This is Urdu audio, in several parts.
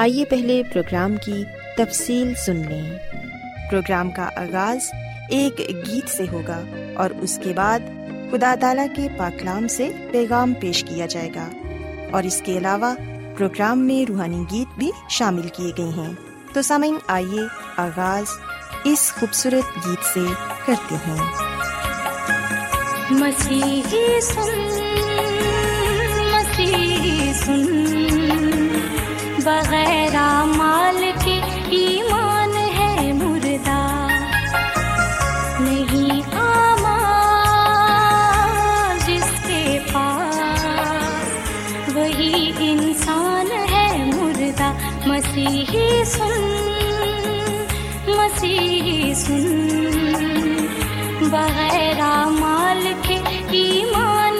آئیے پہلے پروگرام کی تفصیل سن لیں۔ پروگرام کا آغاز ایک گیت سے ہوگا اور اس کے بعد خدا تعالیٰ کے پاک کلام سے پیغام پیش کیا جائے گا، اور اس کے علاوہ پروگرام میں روحانی گیت بھی شامل کیے گئے ہیں۔ تو سامعین، آئیے آغاز اس خوبصورت گیت سے کرتے ہیں۔ مسیحی سن بغیر مال کے ایمان ہے مردہ، نہیں آمان جس کے پاس وہی انسان ہے مردہ۔ مسیحی سن بغیر مال کے ایمان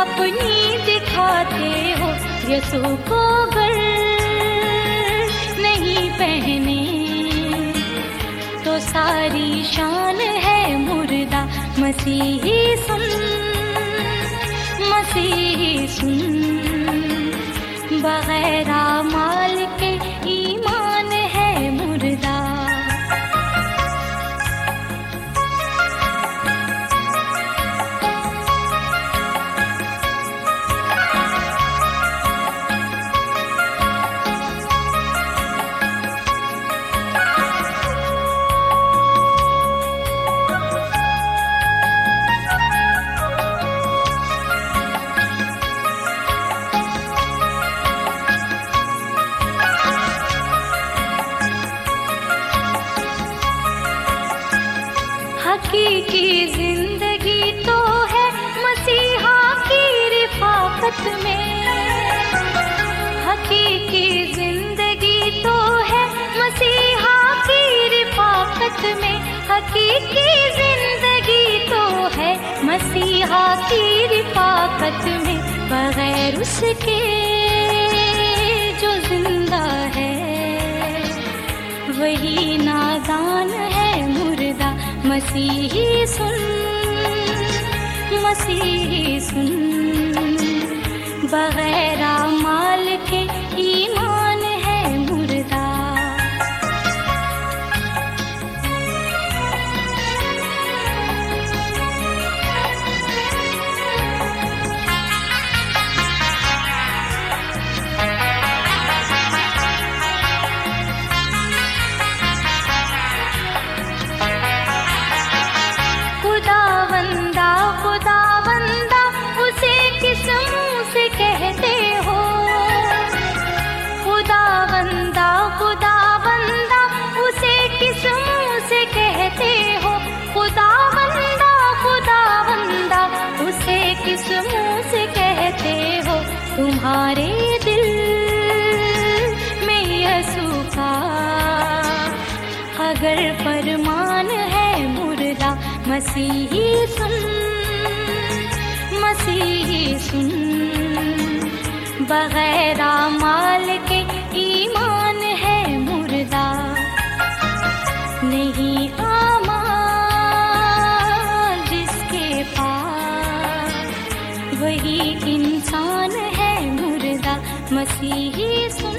اپنی دکھاتے ہو، یسو کو گر نہیں پہنے تو ساری شان ہے مردہ۔ مسیحی سن بغیر مال کے ایمان ہے مردہ۔ حقیقی زندگی تو ہے مسیحا کی رفاقت میں، حقیقی زندگی تو ہے مسیحا کی رفاقت میں، حقیقی زندگی تو ہے مسیحا کی رفاقت میں، بغیر اس کے جو زندہ ہے وہی نادان ہے مردہ۔ مسیحی سن بغیر مال کے ایمان ہے مردہ۔ تمہارے دل میں یسوع کا اگر فرمان ہے مردہ۔ مسیحی سن مسیحی سن، بغیر اعمال کے ایمان ہے مردہ، نہیں اعمال جس کے پاس، وہی انسان ہے مردہ مسیحی سن۔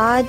آج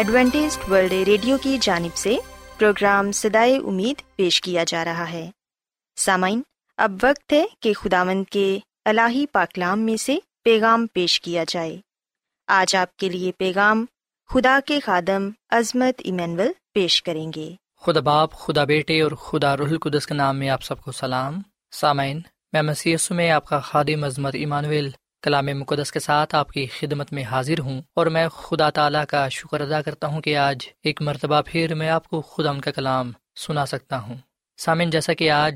ایڈوینٹسٹ ورلڈ ریڈیو کی جانب سے پروگرام صدائے امید پیش کیا جا رہا ہے۔ سامعین، اب وقت ہے کہ خداوند کے الہی پاکلام میں سے پیغام پیش کیا جائے۔ آج آپ کے لیے پیغام خدا کے خادم عظمت ایمینول پیش کریں گے۔ خدا باپ، خدا بیٹے اور خدا روح القدس کے نام میں آپ سب کو سلام۔ سامعین، میں مسیح یسوع میں آپ کا خادم عظمت ایمانویل کلام مقدس کے ساتھ آپ کی خدمت میں حاضر ہوں، اور میں خدا تعالیٰ کا شکر ادا کرتا ہوں کہ آج ایک مرتبہ پھر میں آپ کو خدا ان کا کلام سنا سکتا ہوں۔ سامعین، جیسا کہ آج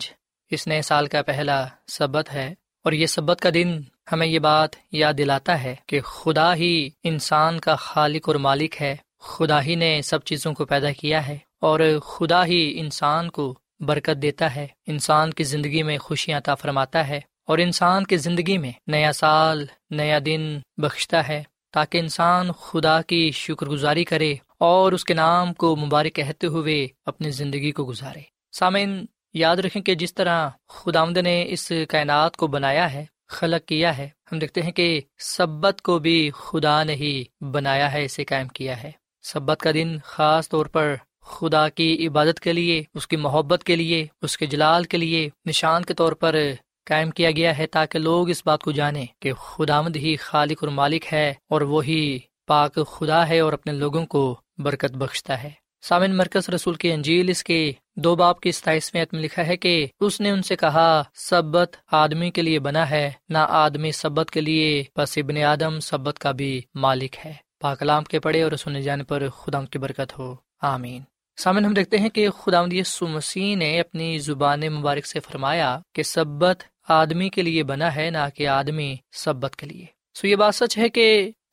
اس نئے سال کا پہلا سبت ہے، اور یہ سبت کا دن ہمیں یہ بات یاد دلاتا ہے کہ خدا ہی انسان کا خالق اور مالک ہے، خدا ہی نے سب چیزوں کو پیدا کیا ہے، اور خدا ہی انسان کو برکت دیتا ہے، انسان کی زندگی میں خوشیاں عطا فرماتا ہے، اور انسان کی زندگی میں نیا سال، نیا دن بخشتا ہے تاکہ انسان خدا کی شکر گزاری کرے اور اس کے نام کو مبارک کہتے ہوئے اپنی زندگی کو گزارے۔ سامعین، یاد رکھیں کہ جس طرح خداوند نے اس کائنات کو بنایا ہے، خلق کیا ہے، ہم دیکھتے ہیں کہ سبت کو بھی خدا نے ہی بنایا ہے، اسے قائم کیا ہے۔ سبت کا دن خاص طور پر خدا کی عبادت کے لیے، اس کی محبت کے لیے، اس کے جلال کے لیے نشان کے طور پر قائم کیا گیا ہے، تاکہ لوگ اس بات کو جانیں کہ خداوند ہی خالق اور مالک ہے، اور وہی پاک خدا ہے اور اپنے لوگوں کو برکت بخشتا ہے۔ سامعین، مرکز رسول کی انجیل اس کے 2 باب کی 27ویں آیت میں لکھا ہے کہ اس نے ان سے کہا، سبت آدمی کے لیے بنا ہے، نہ آدمی سبت کے لیے، پس ابن آدم سبت کا بھی مالک ہے۔ پاک کلام کے پڑھے اور سنے جانے پر خدا کی برکت ہو، آمین۔ سامعین، ہم دیکھتے ہیں کہ خداوند یسوع مسیح نے اپنی زبان مبارک سے فرمایا کہ سبت آدمی کے لیے بنا ہے، نہ کہ آدمی سبت کے لیے۔ سو یہ بات سچ ہے کہ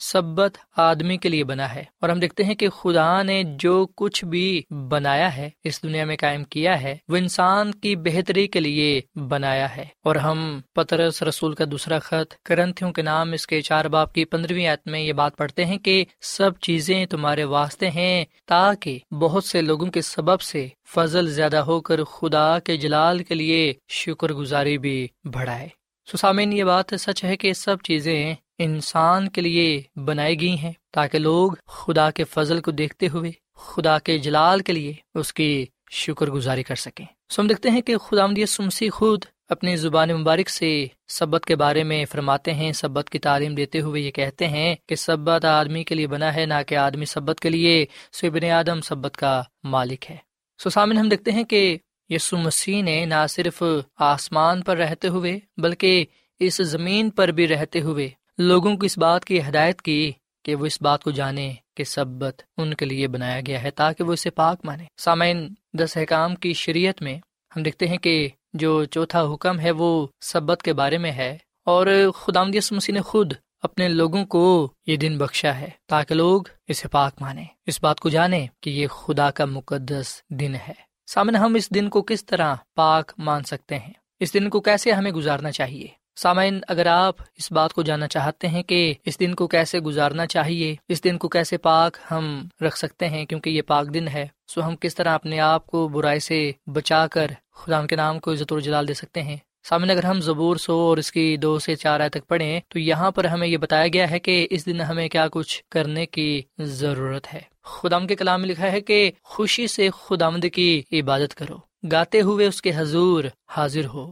سبت آدمی کے لیے بنا ہے، اور ہم دیکھتے ہیں کہ خدا نے جو کچھ بھی بنایا ہے، اس دنیا میں قائم کیا ہے، وہ انسان کی بہتری کے لیے بنایا ہے۔ اور ہم پترس رسول کا دوسرا خط کرنتھیوں کے نام اس کے 4 باب کی 15ویں آیت میں یہ بات پڑھتے ہیں کہ سب چیزیں تمہارے واسطے ہیں، تاکہ بہت سے لوگوں کے سبب سے فضل زیادہ ہو کر خدا کے جلال کے لیے شکر گزاری بھی بڑھائے۔ سو سامعین، یہ بات سچ ہے کہ سب چیزیں انسان کے لیے بنائی گئی ہیں تاکہ لوگ خدا کے فضل کو دیکھتے ہوئے خدا کے جلال کے لیے اس کی شکر گزاری کر سکیں۔ سو ہم دیکھتے ہیں کہ خداوند یسوع مسیح خود اپنی زبان مبارک سے سبت کے بارے میں فرماتے ہیں، سبت کی تعلیم دیتے ہوئے یہ کہتے ہیں کہ سبت آدمی کے لیے بنا ہے، نہ کہ آدمی سبت کے لیے، سو ابن آدم سبت کا مالک ہے۔ سو سامعین، ہم دیکھتے ہیں کہ یسوع مسیح نے نہ صرف آسمان پر رہتے ہوئے بلکہ اس زمین پر بھی رہتے ہوئے لوگوں کو اس بات کی ہدایت کی کہ وہ اس بات کو جانیں کہ سبت ان کے لیے بنایا گیا ہے تاکہ وہ اسے پاک مانیں۔ سامعین، 10 احکام کی شریعت میں ہم دیکھتے ہیں کہ جو چوتھا حکم ہے وہ سبت کے بارے میں ہے، اور خداوند یسوع مسیح نے خود اپنے لوگوں کو یہ دن بخشا ہے تاکہ لوگ اسے پاک مانیں، اس بات کو جانیں کہ یہ خدا کا مقدس دن ہے۔ سامعین، ہم اس دن کو کس طرح پاک مان سکتے ہیں؟ اس دن کو کیسے ہمیں گزارنا چاہیے؟ سامعین، اگر آپ اس بات کو جاننا چاہتے ہیں کہ اس دن کو کیسے گزارنا چاہیے، اس دن کو کیسے پاک ہم رکھ سکتے ہیں کیونکہ یہ پاک دن ہے، سو ہم کس طرح اپنے آپ کو برائی سے بچا کر خدا کے نام کو عزت اور جلال دے سکتے ہیں۔ سامعین، اگر ہم زبور 100 اور اس کی 2 سے 4 آیت تک پڑھیں تو یہاں پر ہمیں یہ بتایا گیا ہے کہ اس دن ہمیں کیا کچھ کرنے کی ضرورت ہے۔ خداوند کے کلام میں لکھا ہے کہ خوشی سے خداوند کی عبادت کرو، گاتے ہوئے اس کے حضور حاضر ہو،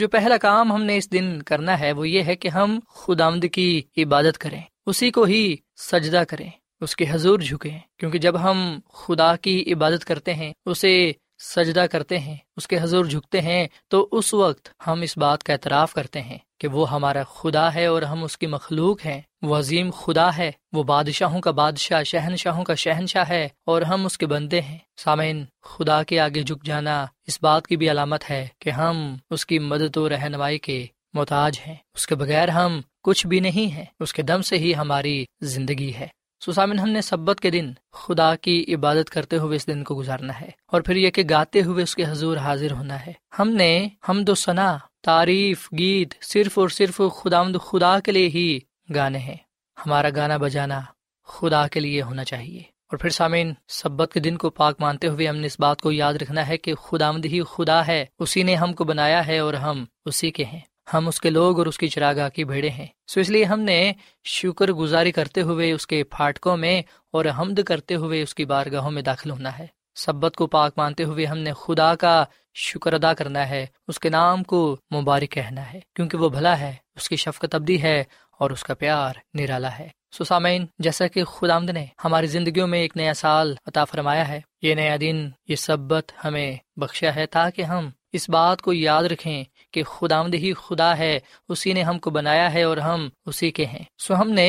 جو پہلا کام ہم نے اس دن کرنا ہے وہ یہ ہے کہ ہم خداوند کی عبادت کریں، اسی کو ہی سجدہ کریں، اس کے حضور جھکیں، کیونکہ جب ہم خدا کی عبادت کرتے ہیں، اسے سجدہ کرتے ہیں، اس کے حضور جھکتے ہیں، تو اس وقت ہم اس بات کا اعتراف کرتے ہیں کہ وہ ہمارا خدا ہے اور ہم اس کی مخلوق ہیں۔ وہ عظیم خدا ہے، وہ بادشاہوں کا بادشاہ، شہنشاہوں کا شہنشاہ ہے، اور ہم اس کے بندے ہیں۔ سامعین، خدا کے آگے جھک جانا اس بات کی بھی علامت ہے کہ ہم اس کی مدد و رہنمائی کے محتاج ہیں، اس کے بغیر ہم کچھ بھی نہیں ہیں، اس کے دم سے ہی ہماری زندگی ہے۔ سامعین، ہم نے سبت کے دن خدا کی عبادت کرتے ہوئے اس دن کو گزارنا ہے، اور پھر یہ کہ گاتے ہوئے اس کے حضور حاضر ہونا ہے۔ ہم نے حمد و ثنا، تعریف، گیت صرف اور صرف خداوند خدا کے لیے ہی گانے ہیں، ہمارا گانا بجانا خدا کے لیے ہونا چاہیے۔ اور پھر سامعین، سبت کے دن کو پاک مانتے ہوئے ہم نے اس بات کو یاد رکھنا ہے کہ خداوند ہی خدا ہے، اسی نے ہم کو بنایا ہے اور ہم اسی کے ہیں، ہم اس کے لوگ اور اس کی چراگاہ کی بھیڑیں ہیں۔ سو اس لیے ہم نے شکر گزاری کرتے ہوئے اس کے پھاٹکوں میں اور حمد کرتے ہوئے اس کی بارگاہوں میں داخل ہونا ہے۔ سبت کو پاک مانتے ہوئے ہم نے خدا کا شکر ادا کرنا ہے، اس کے نام کو مبارک کہنا ہے، کیونکہ وہ بھلا ہے، اس کی شفقت ابدی ہے اور اس کا پیار نرالا ہے۔ سو سامعین، جیسا کہ خداوند نے ہماری زندگیوں میں ایک نیا سال عطا فرمایا ہے، یہ نیا دن، یہ سبت ہمیں بخشا ہے تاکہ ہم اس بات کو یاد رکھیں کہ خداوند ہی خدا ہے، اسی نے ہم کو بنایا ہے اور ہم اسی کے ہیں۔ سو ہم نے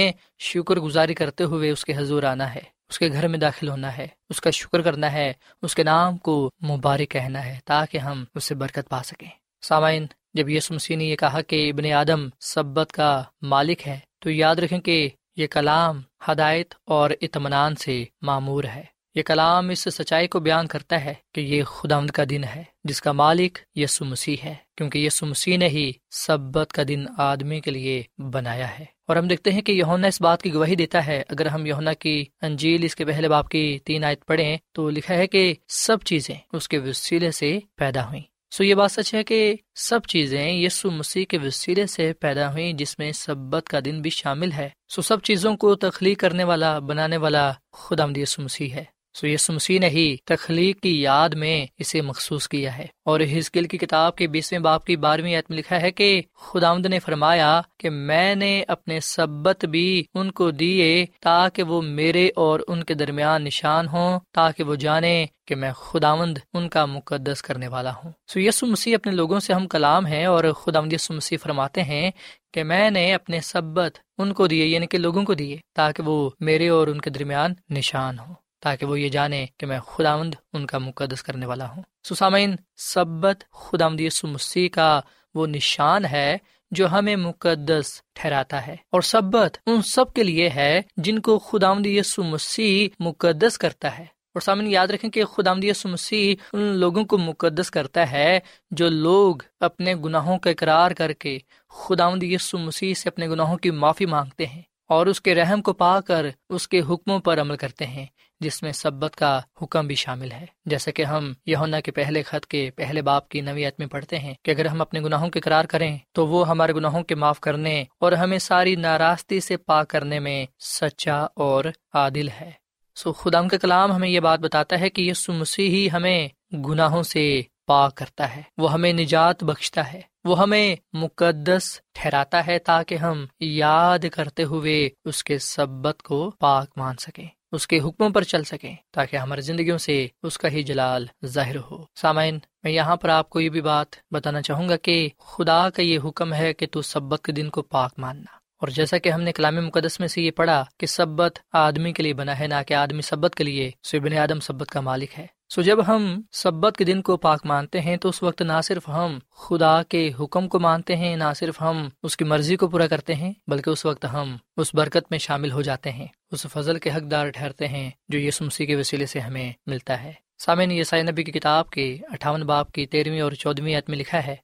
شکر گزاری کرتے ہوئے اس کے حضور آنا ہے، اس کے گھر میں داخل ہونا ہے، اس کا شکر کرنا ہے، اس کے نام کو مبارک کہنا ہے تاکہ ہم اس سے برکت پا سکیں۔ سامعین، جب یسوع مسیح نے یہ کہا کہ ابن آدم سبت کا مالک ہے، تو یاد رکھیں کہ یہ کلام ہدایت اور اطمینان سے معمور ہے۔ یہ کلام اس سچائی کو بیان کرتا ہے کہ یہ خداوند کا دن ہے جس کا مالک یسوع مسیح ہے، کیونکہ یسوع مسیح نے ہی سبت کا دن آدمی کے لیے بنایا ہے۔ اور ہم دیکھتے ہیں کہ یوحنا اس بات کی گواہی دیتا ہے، اگر ہم یوحنا کی انجیل اس کے پہلے باب کی 3 آیت پڑھیں تو لکھا ہے کہ سب چیزیں اس کے وسیلے سے پیدا ہوئیں۔ سو یہ بات سچ ہے کہ سب چیزیں یسوع مسیح کے وسیلے سے پیدا ہوئیں، جس میں سبت کا دن بھی شامل ہے۔ سو سب چیزوں کو تخلیق کرنے والا، بنانے والا خداوند یسوع مسیح ہے۔ سو یسوع مسیح نے ہی تخلیق کی یاد میں اسے مخصوص کیا ہے، اور حزقیل کی کتاب کے 20ویں باب کی 12ویں آیت میں لکھا ہے کہ خداوند نے فرمایا کہ میں نے اپنے سبت بھی ان کو دیے تاکہ وہ میرے اور ان کے درمیان نشان ہوں، تاکہ وہ جانیں کہ میں خداوند ان کا مقدس کرنے والا ہوں۔ سو یسوع مسیح اپنے لوگوں سے ہم کلام ہیں، اور خداوند یسوع مسیح فرماتے ہیں کہ میں نے اپنے سبت ان کو دیے، یعنی کہ لوگوں کو دیے، تاکہ وہ میرے اور ان کے درمیان نشان ہوں، تاکہ وہ یہ جانے کہ میں خداوند ان کا مقدس کرنے والا ہوں۔ سو سامعین، سبت خداوند یسوع مسیح کا وہ نشان ہے جو ہمیں مقدس ٹھہراتا ہے، اور سبت ان سب کے لیے ہے جن کو خداوند یسوع مسیح مقدس کرتا ہے۔ اور سامعین، یاد رکھیں کہ خداوند یسوع مسیح ان لوگوں کو مقدس کرتا ہے جو لوگ اپنے گناہوں کا اقرار کر کے خداوند یسوع مسیح سے اپنے گناہوں کی معافی مانگتے ہیں اور اس کے رحم کو پا کر اس کے حکموں پر عمل کرتے ہیں، جس میں سبت کا حکم بھی شامل ہے، جیسا کہ ہم یوحنا کے پہلے خط کے پہلے باب کی 9ویں آیت میں پڑھتے ہیں کہ اگر ہم اپنے گناہوں کے اقرار کریں تو وہ ہمارے گناہوں کے معاف کرنے اور ہمیں ساری ناراستی سے پاک کرنے میں سچا اور عادل ہے۔ سو خداوند کا کلام ہمیں یہ بات بتاتا ہے کہ یسوع مسیح ہی ہمیں گناہوں سے پاک کرتا ہے، وہ ہمیں نجات بخشتا ہے، وہ ہمیں مقدس ٹھہراتا ہے تاکہ ہم یاد کرتے ہوئے اس کے سبت کو پاک مان سکیں، اس کے حکموں پر چل سکیں، تاکہ ہماری زندگیوں سے اس کا ہی جلال ظاہر ہو۔ سامعین، میں یہاں پر آپ کو یہ بھی بات بتانا چاہوں گا کہ خدا کا یہ حکم ہے کہ تو سبت کے دن کو پاک ماننا، اور جیسا کہ ہم نے کلام مقدس میں سے یہ پڑھا کہ سبت آدمی کے لیے بنا ہے، نہ کہ آدمی سبت کے لیے، سو ابن آدم سبت کا مالک ہے۔ سو جب ہم سبت کے دن کو پاک مانتے ہیں تو اس وقت نہ صرف ہم خدا کے حکم کو مانتے ہیں، نہ صرف ہم اس کی مرضی کو پورا کرتے ہیں، بلکہ اس وقت ہم اس برکت میں شامل ہو جاتے ہیں، اس فضل کے حقدار ٹھہرتے ہیں جو یسوع مسیح کے وسیلے سے ہمیں ملتا ہے۔ سامعین، یسائی نبی کی کتاب کے 58 باب کی 13ویں اور 14ویں آیت میں لکھا ہے،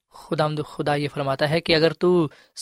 خدا یہ فرماتا ہے کہ اگر تو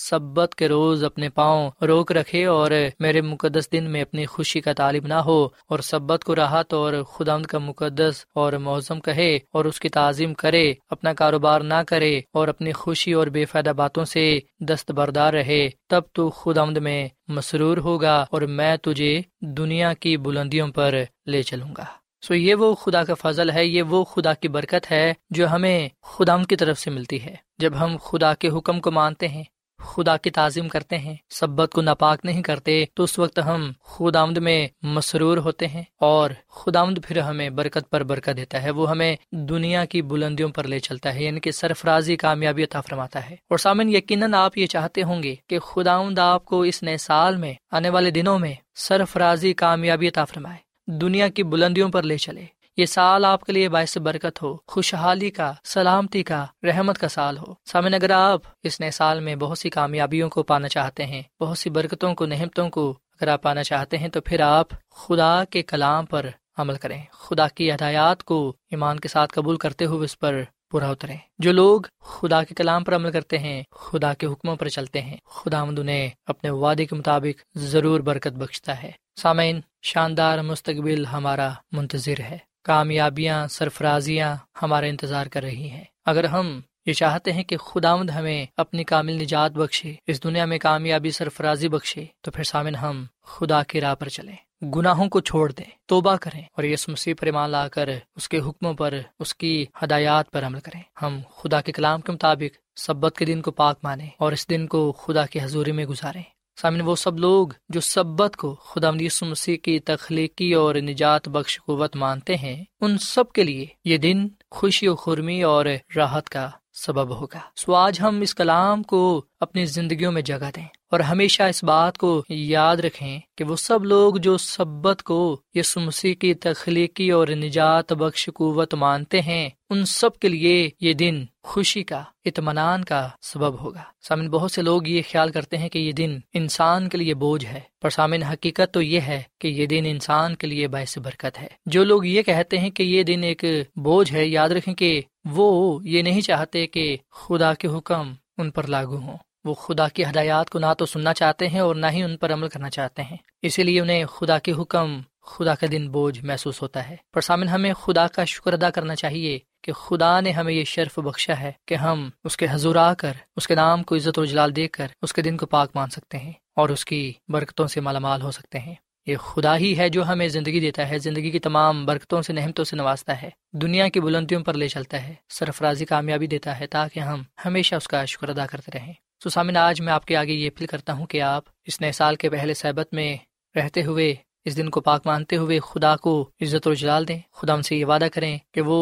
سبت کے روز اپنے پاؤں روک رکھے اور میرے مقدس دن میں اپنی خوشی کا طالب نہ ہو، اور سبت کو راحت اور خداوند کا مقدس اور معظم کہے اور اس کی تعظیم کرے، اپنا کاروبار نہ کرے اور اپنی خوشی اور بے فائدہ باتوں سے دستبردار رہے، تب تو خداوند میں مسرور ہوگا اور میں تجھے دنیا کی بلندیوں پر لے چلوں گا۔ سو یہ وہ خدا کا فضل ہے، یہ وہ خدا کی برکت ہے جو ہمیں خداوند کی طرف سے ملتی ہے جب ہم خدا کے حکم کو مانتے ہیں، خدا کی تعظیم کرتے ہیں، سبت کو ناپاک نہیں کرتے، تو اس وقت ہم خداوند میں مسرور ہوتے ہیں اور خداوند پھر ہمیں برکت پر برکت دیتا ہے، وہ ہمیں دنیا کی بلندیوں پر لے چلتا ہے، یعنی کہ سرفرازی کامیابی عطا فرماتا ہے۔ اور سامن، یقیناً آپ یہ چاہتے ہوں گے کہ خداوند آپ کو اس نئے سال میں، آنے والے دنوں میں سرفرازی کامیابی عطا فرمائے، دنیا کی بلندیوں پر لے چلے، یہ سال آپ کے لیے باعث برکت ہو، خوشحالی کا، سلامتی کا، رحمت کا سال ہو۔ سامعین، اگر آپ اس نئے سال میں بہت سی کامیابیوں کو پانا چاہتے ہیں، بہت سی برکتوں کو، نعمتوں کو اگر آپ پانا چاہتے ہیں، تو پھر آپ خدا کے کلام پر عمل کریں، خدا کی ہدایات کو ایمان کے ساتھ قبول کرتے ہوئے اس پر پورا اتریں۔ جو لوگ خدا کے کلام پر عمل کرتے ہیں، خدا کے حکموں پر چلتے ہیں، خداوند انہیں اپنے وعدے کے مطابق ضرور برکت بخشتا ہے۔ سامعین، شاندار مستقبل ہمارا منتظر ہے، کامیابیاں، سرفرازیاں ہمارا انتظار کر رہی ہیں۔ اگر ہم یہ چاہتے ہیں کہ خداوند ہمیں اپنی کامل نجات بخشے، اس دنیا میں کامیابی، سرفرازی بخشے، تو پھر سامعین، ہم خدا کی راہ پر چلیں، گناہوں کو چھوڑ دیں، توبہ کریں اور یسوع مسیح پر ایمان لا کر اس کے حکموں پر، اس کی ہدایات پر عمل کریں۔ ہم خدا کے کلام کے مطابق سبت کے دن کو پاک مانیں اور اس دن کو خدا کی حضوری میں گزاریں۔ سامعین، وہ سب لوگ جو سبت کو خداوند یسوع مسیح کی تخلیقی اور نجات بخش قوت مانتے ہیں، ان سب کے لیے یہ دن خوشی و خرمی اور راحت کا سبب ہوگا۔ سو آج ہم اس کلام کو اپنی زندگیوں میں جگہ دیں اور ہمیشہ اس بات کو یاد رکھیں کہ وہ سب لوگ جو سبت کو یسوع مسیح کی تخلیقی اور نجات بخش قوت مانتے ہیں، ان سب کے لیے یہ دن خوشی کا، اطمینان کا سبب ہوگا۔ سامعین، بہت سے لوگ یہ خیال کرتے ہیں کہ یہ دن انسان کے لیے بوجھ ہے، پر سامعین، حقیقت تو یہ ہے کہ یہ دن انسان کے لیے باعث برکت ہے۔ جو لوگ یہ کہتے ہیں کہ یہ دن ایک بوجھ ہے، یاد رکھیں کہ وہ یہ نہیں چاہتے کہ خدا کے حکم ان پر لاگو ہوں، وہ خدا کی ہدایات کو نہ تو سننا چاہتے ہیں اور نہ ہی ان پر عمل کرنا چاہتے ہیں، اسی لیے انہیں خدا کے حکم، خدا کا دن بوجھ محسوس ہوتا ہے۔ پر سامعین، ہمیں خدا کا شکر ادا کرنا چاہیے کہ خدا نے ہمیں یہ شرف بخشا ہے کہ ہم اس کے حضور آ کر، اس کے نام کو عزت و جلال دے کر اس کے دن کو پاک مان سکتے ہیں اور اس کی برکتوں سے مالا مال ہو سکتے ہیں۔ یہ خدا ہی ہے جو ہمیں زندگی دیتا ہے، زندگی کی تمام برکتوں سے، نعمتوں سے نوازتا ہے، دنیا کی بلندیوں پر لے چلتا ہے، سرفرازی کامیابی دیتا ہے، تاکہ ہم ہمیشہ اس کا شکر ادا کرتے رہیں۔ سو سامعین، آج میں آپ کے آگے یہ اپیل کرتا ہوں کہ آپ اس نئے سال کے پہلے سبت میں رہتے ہوئے، اس دن کو پاک مانتے ہوئے، خدا کو عزت و جلال دیں۔ خدا ان سے یہ وعدہ کریں کہ وہ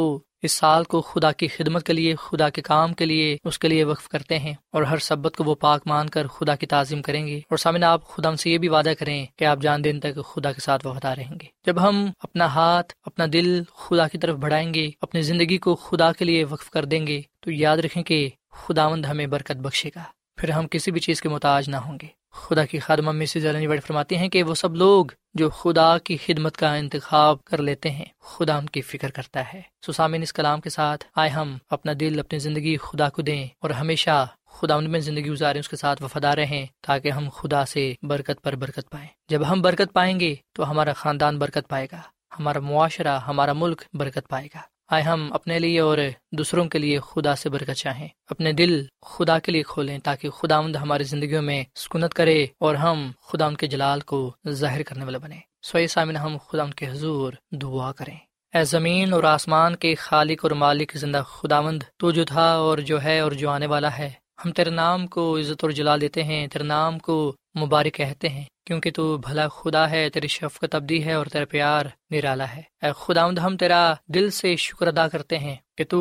اس سال کو خدا کی خدمت کے لیے، خدا کے کام کے لیے، اس کے لیے وقف کرتے ہیں اور ہر سبت کو وہ پاک مان کر خدا کی تعظیم کریں گے۔ اور سامعین، آپ خدا ان سے یہ بھی وعدہ کریں کہ آپ جان دین تک خدا کے ساتھ وفادار رہیں گے۔ جب ہم اپنا ہاتھ، اپنا دل خدا کی طرف بڑھائیں گے، اپنی زندگی کو خدا کے لیے وقف کر دیں گے، تو یاد رکھیں کہ خداوند ہمیں برکت بخشے گا، پھر ہم کسی بھی چیز کے محتاج نہ ہوں گے۔ خدا کی خادمہ مسز ایلن وائٹ فرماتی ہیں کہ وہ سب لوگ جو خدا کی خدمت کا انتخاب کر لیتے ہیں، خدا ان کی فکر کرتا ہے۔ سو سامعین، اس کلام کے ساتھ آئے ہم اپنا دل، اپنی زندگی خدا کو دیں اور ہمیشہ خدا ان میں زندگی گزاریں، اس کے ساتھ وفادار رہیں، تاکہ ہم خدا سے برکت پر برکت پائیں۔ جب ہم برکت پائیں گے تو ہمارا خاندان برکت پائے گا، ہمارا معاشرہ، ہمارا ملک برکت پائے گا۔ آئے ہم اپنے لیے اور دوسروں کے لیے خدا سے برکت چاہیں، اپنے دل خدا کے لیے کھولیں، تاکہ خداوند ہماری زندگیوں میں سکونت کرے اور ہم خداوند کے جلال کو ظاہر کرنے والے بنیں۔ سوئے سامن ہم خدا ان کے حضور دعا کریں۔ اے زمین اور آسمان کے خالق اور مالک زندہ خداوند، تو جو تھا اور جو ہے اور جو آنے والا ہے، ہم تیرے نام کو عزت اور جلال دیتے ہیں، تیرے نام کو مبارک کہتے ہیں، کیونکہ تو بھلا خدا ہے، تیری شفقت ابدی ہے اور تیرا پیار نرالا ہے۔ اے خداوند، ہم تیرا دل سے شکر ادا کرتے ہیں کہ تو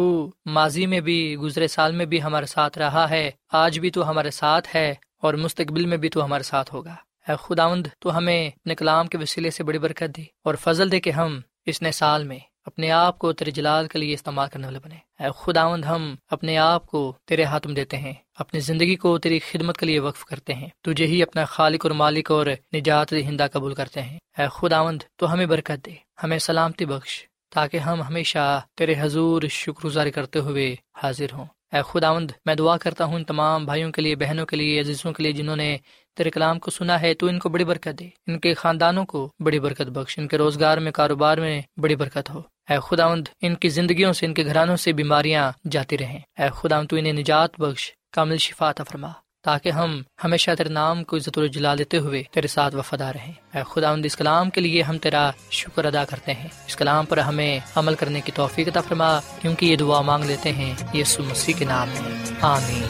ماضی میں بھی، گزرے سال میں بھی ہمارے ساتھ رہا ہے، آج بھی تو ہمارے ساتھ ہے اور مستقبل میں بھی تو ہمارے ساتھ ہوگا۔ اے خداوند، تو ہمیں اپنے کلام کے وسیلے سے بڑی برکت دی اور فضل دے کہ ہم اس نئے سال میں اپنے آپ کو تیرے جلال کے لیے استعمال کرنے والے بنے۔ اے خداوند، ہم اپنے آپ کو تیرے ہاتھ میں دیتے ہیں، اپنی زندگی کو تیری خدمت کے لیے وقف کرتے ہیں، تجھے ہی اپنا خالق اور مالک اور نجات دہندہ قبول کرتے ہیں۔ اے خداوند، تو ہمیں برکت دے، ہمیں سلامتی بخش، تاکہ ہم ہمیشہ تیرے حضور شکر گزار کرتے ہوئے حاضر ہوں۔ اے خداوند، میں دعا کرتا ہوں ان تمام بھائیوں کے لیے، بہنوں کے لیے، عزیزوں کے لیے جنہوں نے تیرے کلام کو سنا ہے، تو ان کو بڑی برکت دے، ان کے خاندانوں کو بڑی برکت بخش، ان کے روزگار میں، کاروبار میں بڑی برکت ہو۔ اے خداوند، ان کی زندگیوں سے، ان کے گھرانوں سے بیماریاں جاتی رہیں۔ اے خداوند، تو انہیں نجات بخش، کامل شفا عطا فرما، تاکہ ہم ہمیشہ تیرے نام کو عزت و جلال دیتے ہوئے تیرے ساتھ وفادار رہیں۔ اے خداوند، اس کلام کے لیے ہم تیرا شکر ادا کرتے ہیں، اس کلام پر ہمیں عمل کرنے کی توفیق عطا فرما، کیونکہ یہ دعا مانگ لیتے ہیں یسوع مسیح کے نام میں، آمین۔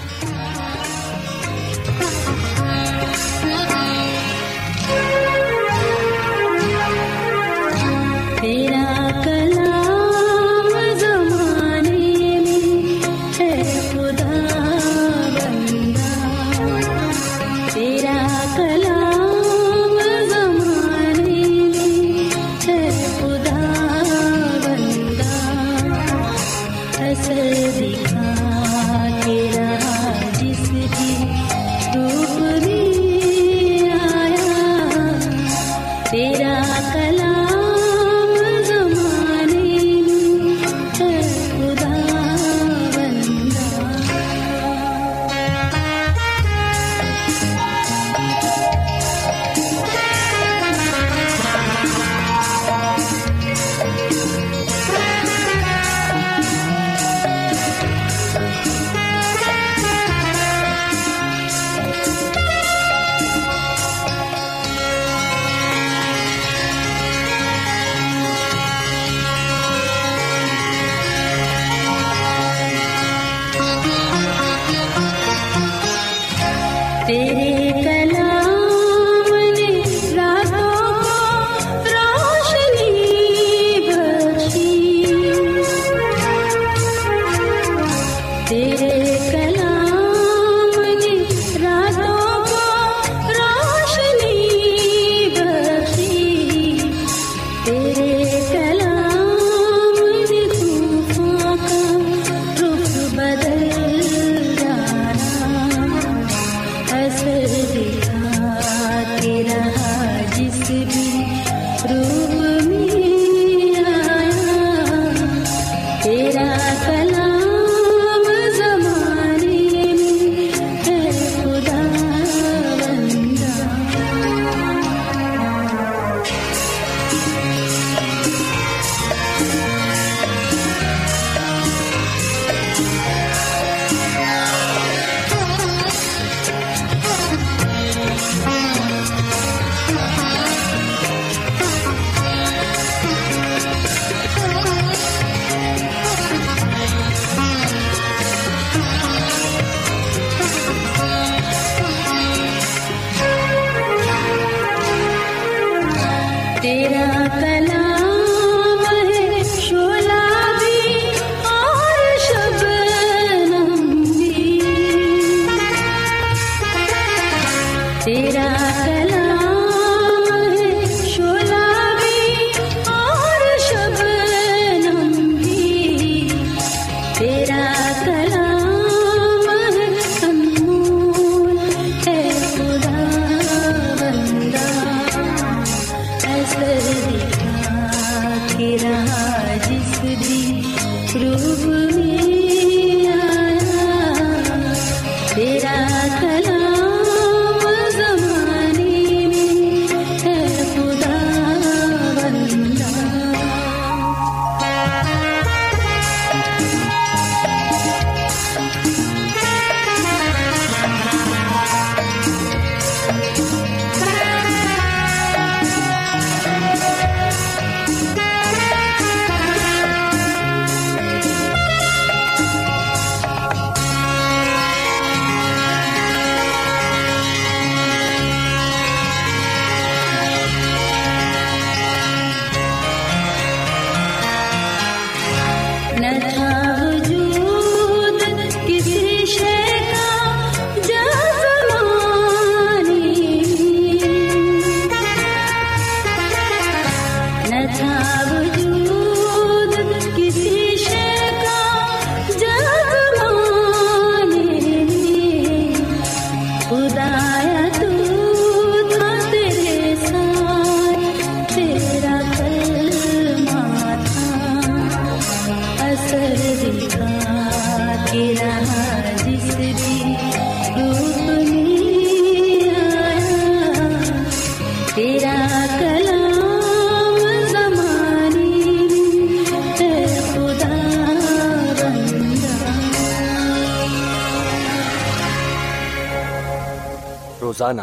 روزانہ